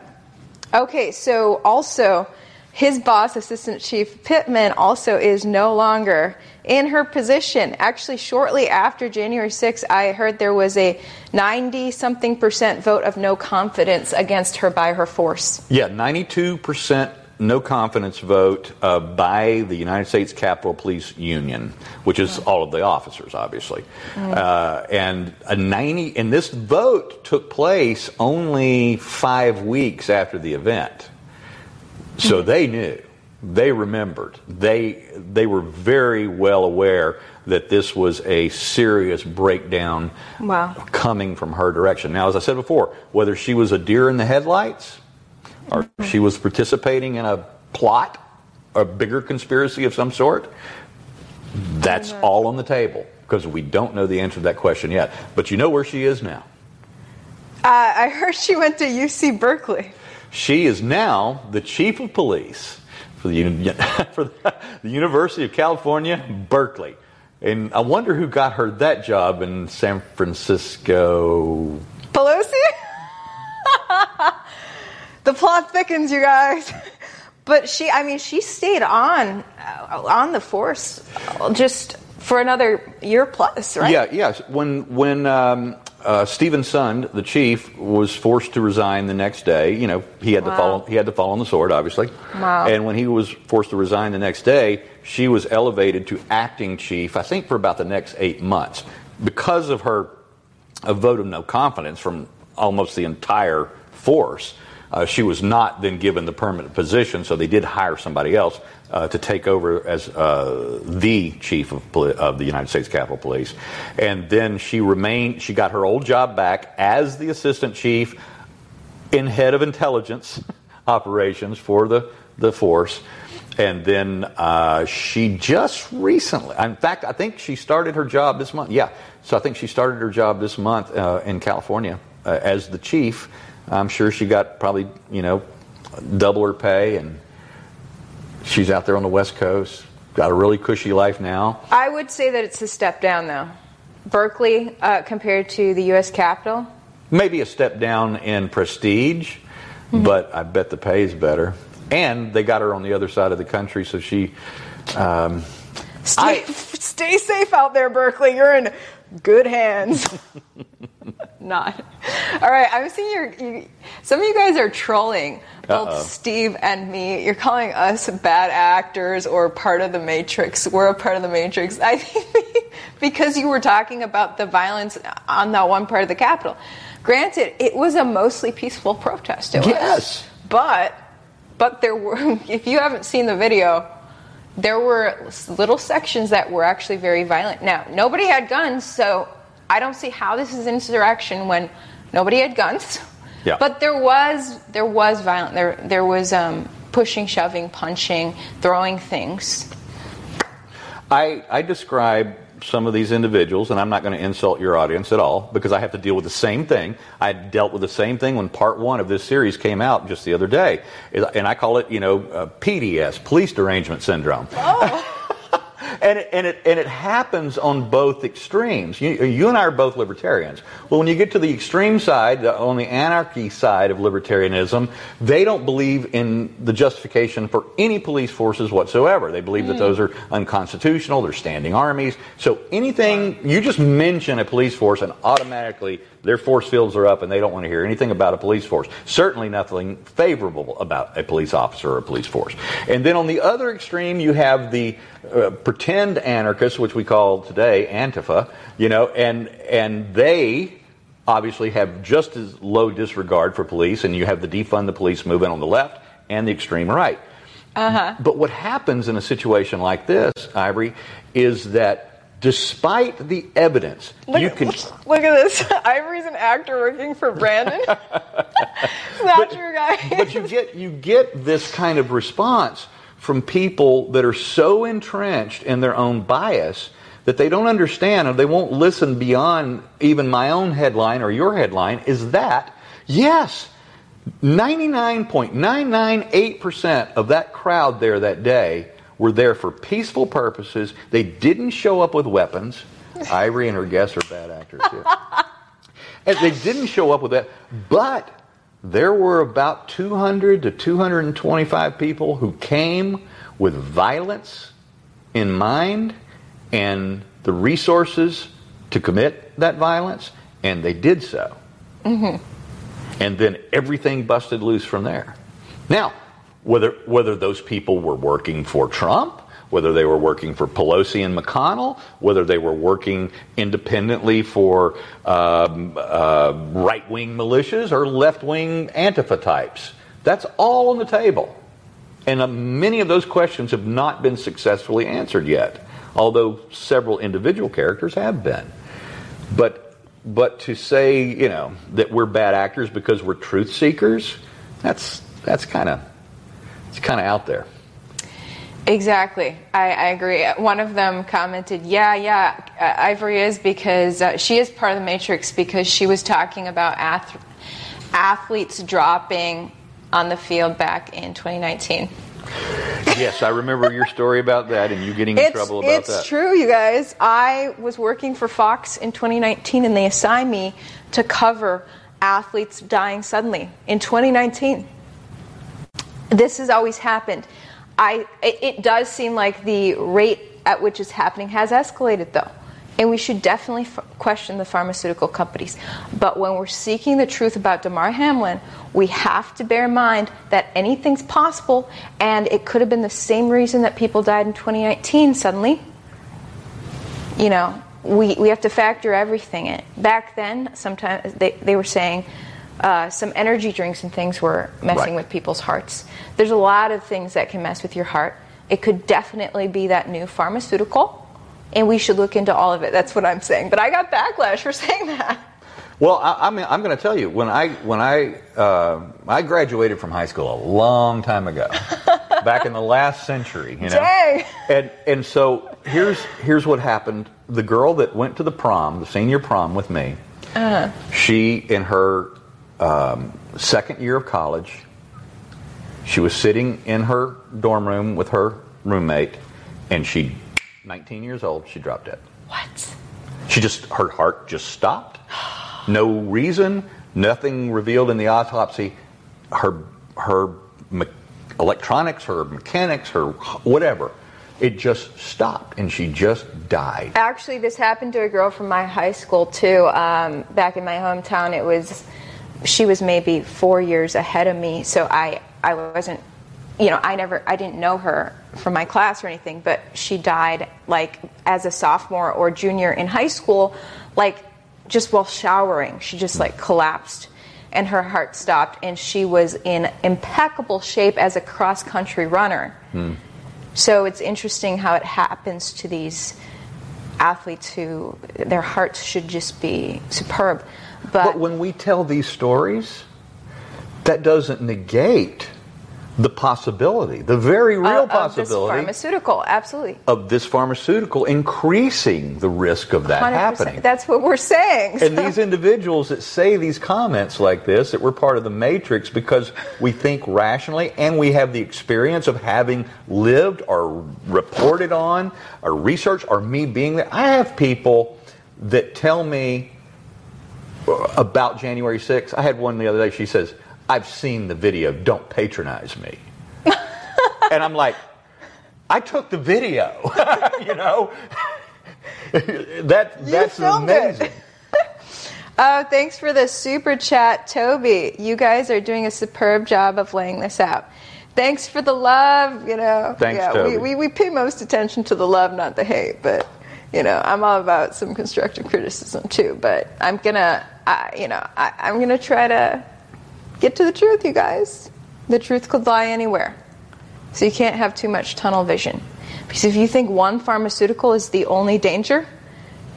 okay, so also, his boss, Assistant Chief Pittman, also is no longer in her position. Actually, shortly after January 6th, I heard there was a 90-something percent vote of no confidence against her by her force. Yeah, 92%. No confidence vote by the United States Capitol Police Union, which is all of the officers, obviously. Right. And this vote took place only 5 weeks after the event. So they knew, they remembered, they were very well aware that this was a serious breakdown coming from her direction. Now, as I said before, whether she was a deer in the headlights, or she was participating in a plot, a bigger conspiracy of some sort, that's all on the table, because we don't know the answer to that question yet. But you know where she is now. I heard she went to UC Berkeley. She is now the chief of police for the University of California, Berkeley. And I wonder who got her that job in San Francisco. Pelosi? The plot thickens, you guys. But she stayed on the force just for another year plus, right? Yeah, yes. When Stephen Sund, the chief, was forced to resign the next day, he had to fall on the sword, obviously. Wow. And when he was forced to resign the next day, she was elevated to acting chief, I think, for about the next 8 months, because of a vote of no confidence from almost the entire force. She was not then given the permanent position, so they did hire somebody else to take over as the chief of the United States Capitol Police. And then she got her old job back as the assistant chief and head of intelligence operations for the force. And then she just recently, in fact, I think she started her job this month. Yeah, so I think she started her job this month in California as the chief. I'm sure she got probably, double her pay, and she's out there on the West Coast. Got a really cushy life now. I would say that it's a step down, though. Berkeley compared to the U.S. Capitol? Maybe a step down in prestige, but I bet the pay is better. And they got her on the other side of the country, so she... stay safe out there, Berkeley. You're in good hands. Not. All right, I'm seeing some of you guys are trolling both Steve and me. You're calling us bad actors or part of the Matrix. We're a part of the Matrix. I think because you were talking about the violence on that one part of the Capitol. Granted, it was a mostly peaceful protest. It was. Yes. But there were, if you haven't seen the video, there were little sections that were actually very violent. Now, nobody had guns, so I don't see how this is insurrection when nobody had guns. Yeah. But there was violence. There was pushing, shoving, punching, throwing things. I describe some of these individuals, and I'm not going to insult your audience at all, because I have to deal with the same thing. I dealt with the same thing when part one of this series came out just the other day. And I call it, you know, PDS, Police Derangement Syndrome. Oh. And it happens on both extremes. You and I are both libertarians. Well, when you get to the extreme side, on the anarchy side of libertarianism, they don't believe in the justification for any police forces whatsoever. They believe that those are unconstitutional, they're standing armies. So anything, you just mention a police force and automatically their force fields are up and they don't want to hear anything about a police force. Certainly nothing favorable about a police officer or a police force. And then on the other extreme, you have the pretend anarchists, which we call today Antifa, you know, and they obviously have just as low disregard for police, and you have the defund the police movement on the left and the extreme right. Uh-huh. But what happens in a situation like this, Ivory, is that despite the evidence, look at this. Ivory's an actor working for Brandon. It's not true, guys. But you get this kind of response from people that are so entrenched in their own bias that they don't understand, and they won't listen beyond even my own headline or your headline, is that, yes, 99.998% of that crowd there that day were there for peaceful purposes. They didn't show up with weapons. Ivory and her guests are bad actors, too. And they didn't show up with that, but there were about 200 to 225 people who came with violence in mind and the resources to commit that violence, and they did so. Mm-hmm. And then everything busted loose from there. Now, whether those people were working for Trump, whether they were working for Pelosi and McConnell, whether they were working independently for right-wing militias or left-wing Antifa types. That's all on the table. And many of those questions have not been successfully answered yet, although several individual characters have been. But to say, you know, that we're bad actors because we're truth seekers, that's kind of out there. Exactly. I agree. One of them commented, Ivory is because she is part of the Matrix because she was talking about athletes dropping on the field back in 2019. Yes, I remember your story about that and you getting in trouble about that. It's true, you guys. I was working for Fox in 2019 and they assigned me to cover athletes dying suddenly in 2019. This has always happened. It does seem like the rate at which it's happening has escalated, though. And we should definitely question the pharmaceutical companies. But when we're seeking the truth about Damar Hamlin, we have to bear in mind that anything's possible, and it could have been the same reason that people died in 2019 suddenly. You know, we have to factor everything in. Back then, sometimes they were saying some energy drinks and things were messing with people's hearts. There's a lot of things that can mess with your heart. It could definitely be that new pharmaceutical, and we should look into all of it. That's what I'm saying. But I got backlash for saying that. Well, I mean, I'm going to tell you, when I graduated from high school a long time ago, back in the last century, you know. Dang. And so here's what happened. The girl that went to the prom, the senior prom with me, she in her second year of college, she was sitting in her dorm room with her roommate, and she, 19 years old, she dropped dead. What? Her heart just stopped. No reason, nothing revealed in the autopsy. Her electronics, her mechanics, her whatever, it just stopped, and she just died. Actually, this happened to a girl from my high school, too. Back in my hometown, she was maybe 4 years ahead of me, so I wasn't, you know, I didn't know her from my class or anything, but she died like as a sophomore or junior in high school, like just while showering. She just like collapsed and her heart stopped, and she was in impeccable shape as a cross-country runner. Mm. So it's interesting how it happens to these athletes who their hearts should just be superb. But when we tell these stories, that doesn't negate the possibility, the very real possibility of this pharmaceutical, absolutely, of this pharmaceutical increasing the risk of that 100%. Happening. That's what we're saying. So. And these individuals that say these comments like this, that we're part of the matrix because we think rationally and we have the experience of having lived or reported on or researched or me being there. I have people that tell me about January 6th. I had one the other day. She says, I've seen the video. Don't patronize me. And I'm like, I took the video. You know, that's amazing. Thanks for the super chat, Toby. You guys are doing a superb job of laying this out. Thanks for the love. You know, thanks, Toby. We pay most attention to the love, not the hate. But you know, I'm all about some constructive criticism too. But I'm gonna, I'm gonna try to. Get to the truth, you guys. The truth could lie anywhere. So you can't have too much tunnel vision. Because if you think one pharmaceutical is the only danger,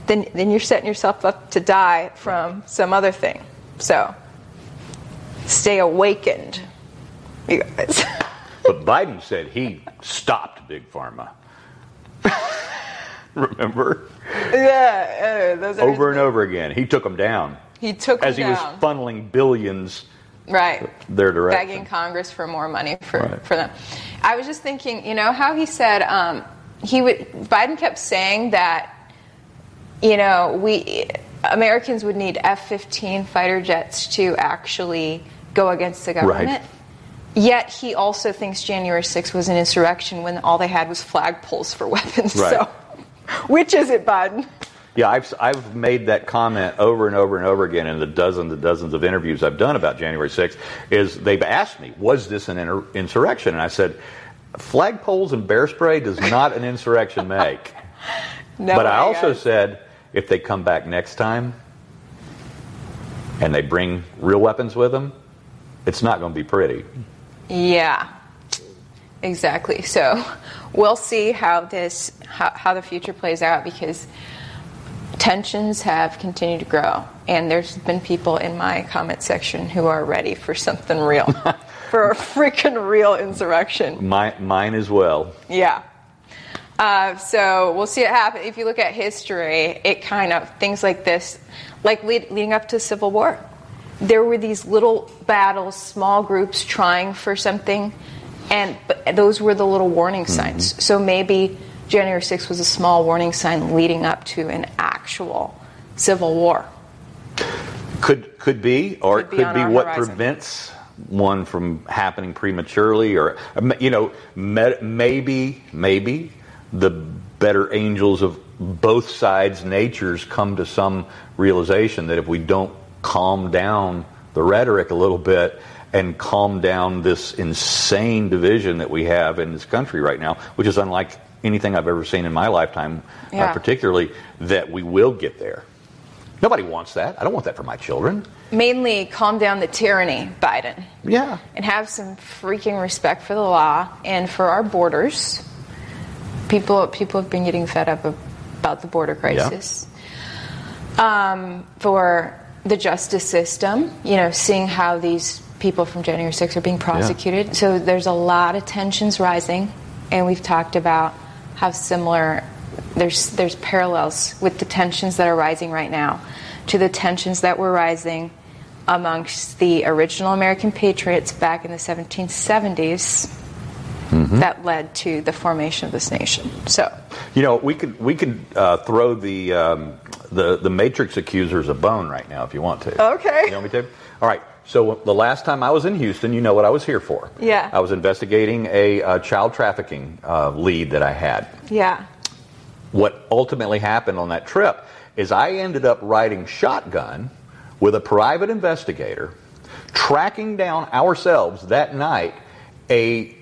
then you're setting yourself up to die from some other thing. So stay awakened, you guys. But Biden said he stopped Big Pharma. Remember? Yeah. Those are over and over again. He took them down. He took them down. As he was funneling billions. Right. Their direction. Begging Congress for more money for them. I was just thinking, you know, how he said Biden kept saying that, you know, Americans would need F-15 fighter jets to actually go against the government. Right. Yet he also thinks January 6th was an insurrection when all they had was flagpoles for weapons. Right. So, which is it, Biden? Yeah, I've made that comment over and over and over again in the dozens and dozens of interviews I've done about January 6th, is they've asked me, was this an insurrection? And I said, flagpoles and bear spray does not an insurrection make. No, but I also said, if they come back next time and they bring real weapons with them, it's not going to be pretty. Yeah. Exactly. So we'll see how the future plays out, because tensions have continued to grow, and there's been people in my comment section who are ready for something real, for a freaking real insurrection. Mine as well. Yeah. So we'll see it happen. If you look at history, it kind of, things like this, like leading up to the Civil War, there were these little battles, small groups trying for something, but those were the little warning signs. Mm-hmm. So maybe January 6th was a small warning sign leading up to an actual civil war. Could be, or it could be what prevents one from happening prematurely, or, you know, maybe the better angels of both sides' natures come to some realization that if we don't calm down the rhetoric a little bit and calm down this insane division that we have in this country right now, which is unlike anything I've ever seen in my lifetime, particularly, that we will get there. Nobody wants that. I don't want that for my children. Mainly calm down the tyranny, Biden. Yeah. And have some freaking respect for the law and for our borders. People have been getting fed up about the border crisis. Yeah. For the justice system, you know, seeing how these people from January 6th are being prosecuted. Yeah. So there's a lot of tensions rising, and we've talked about how similar there's parallels with the tensions that are rising right now to the tensions that were rising amongst the original American patriots back in the 1770s that led to the formation of this nation. So, you know, we could throw the Matrix accusers a bone right now if you want to. Okay. You want me to? All right. So the last time I was in Houston, you know what I was here for. Yeah. I was investigating a child trafficking lead that I had. Yeah. What ultimately happened on that trip is I ended up riding shotgun with a private investigator, tracking down ourselves that night a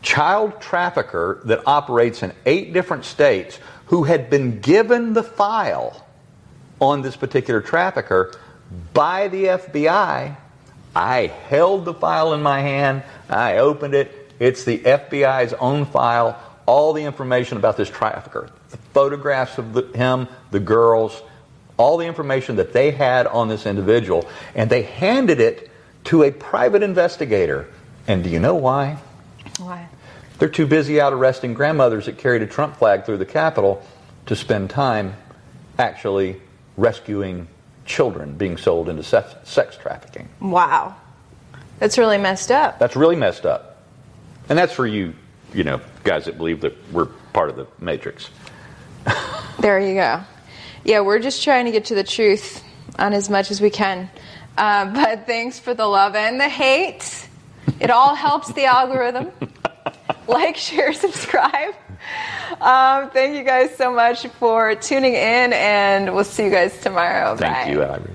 child trafficker that operates in 8 different states who had been given the file on this particular trafficker by the FBI. I held the file in my hand. I opened it. It's the FBI's own file. All the information about this trafficker, the photographs of him, the girls, all the information that they had on this individual. And they handed it to a private investigator. And do you know why? Why? They're too busy out arresting grandmothers that carried a Trump flag through the Capitol to spend time actually rescuing children being sold into sex trafficking. Wow. That's really messed up. That's really messed up. And that's for you, you know, guys that believe that we're part of the Matrix. There you go. Yeah, we're just trying to get to the truth on as much as we can. But thanks for the love and the hate. It all helps the algorithm. Like, share, subscribe. Thank you guys so much for tuning in, and we'll see you guys tomorrow. Thank you, Ivory.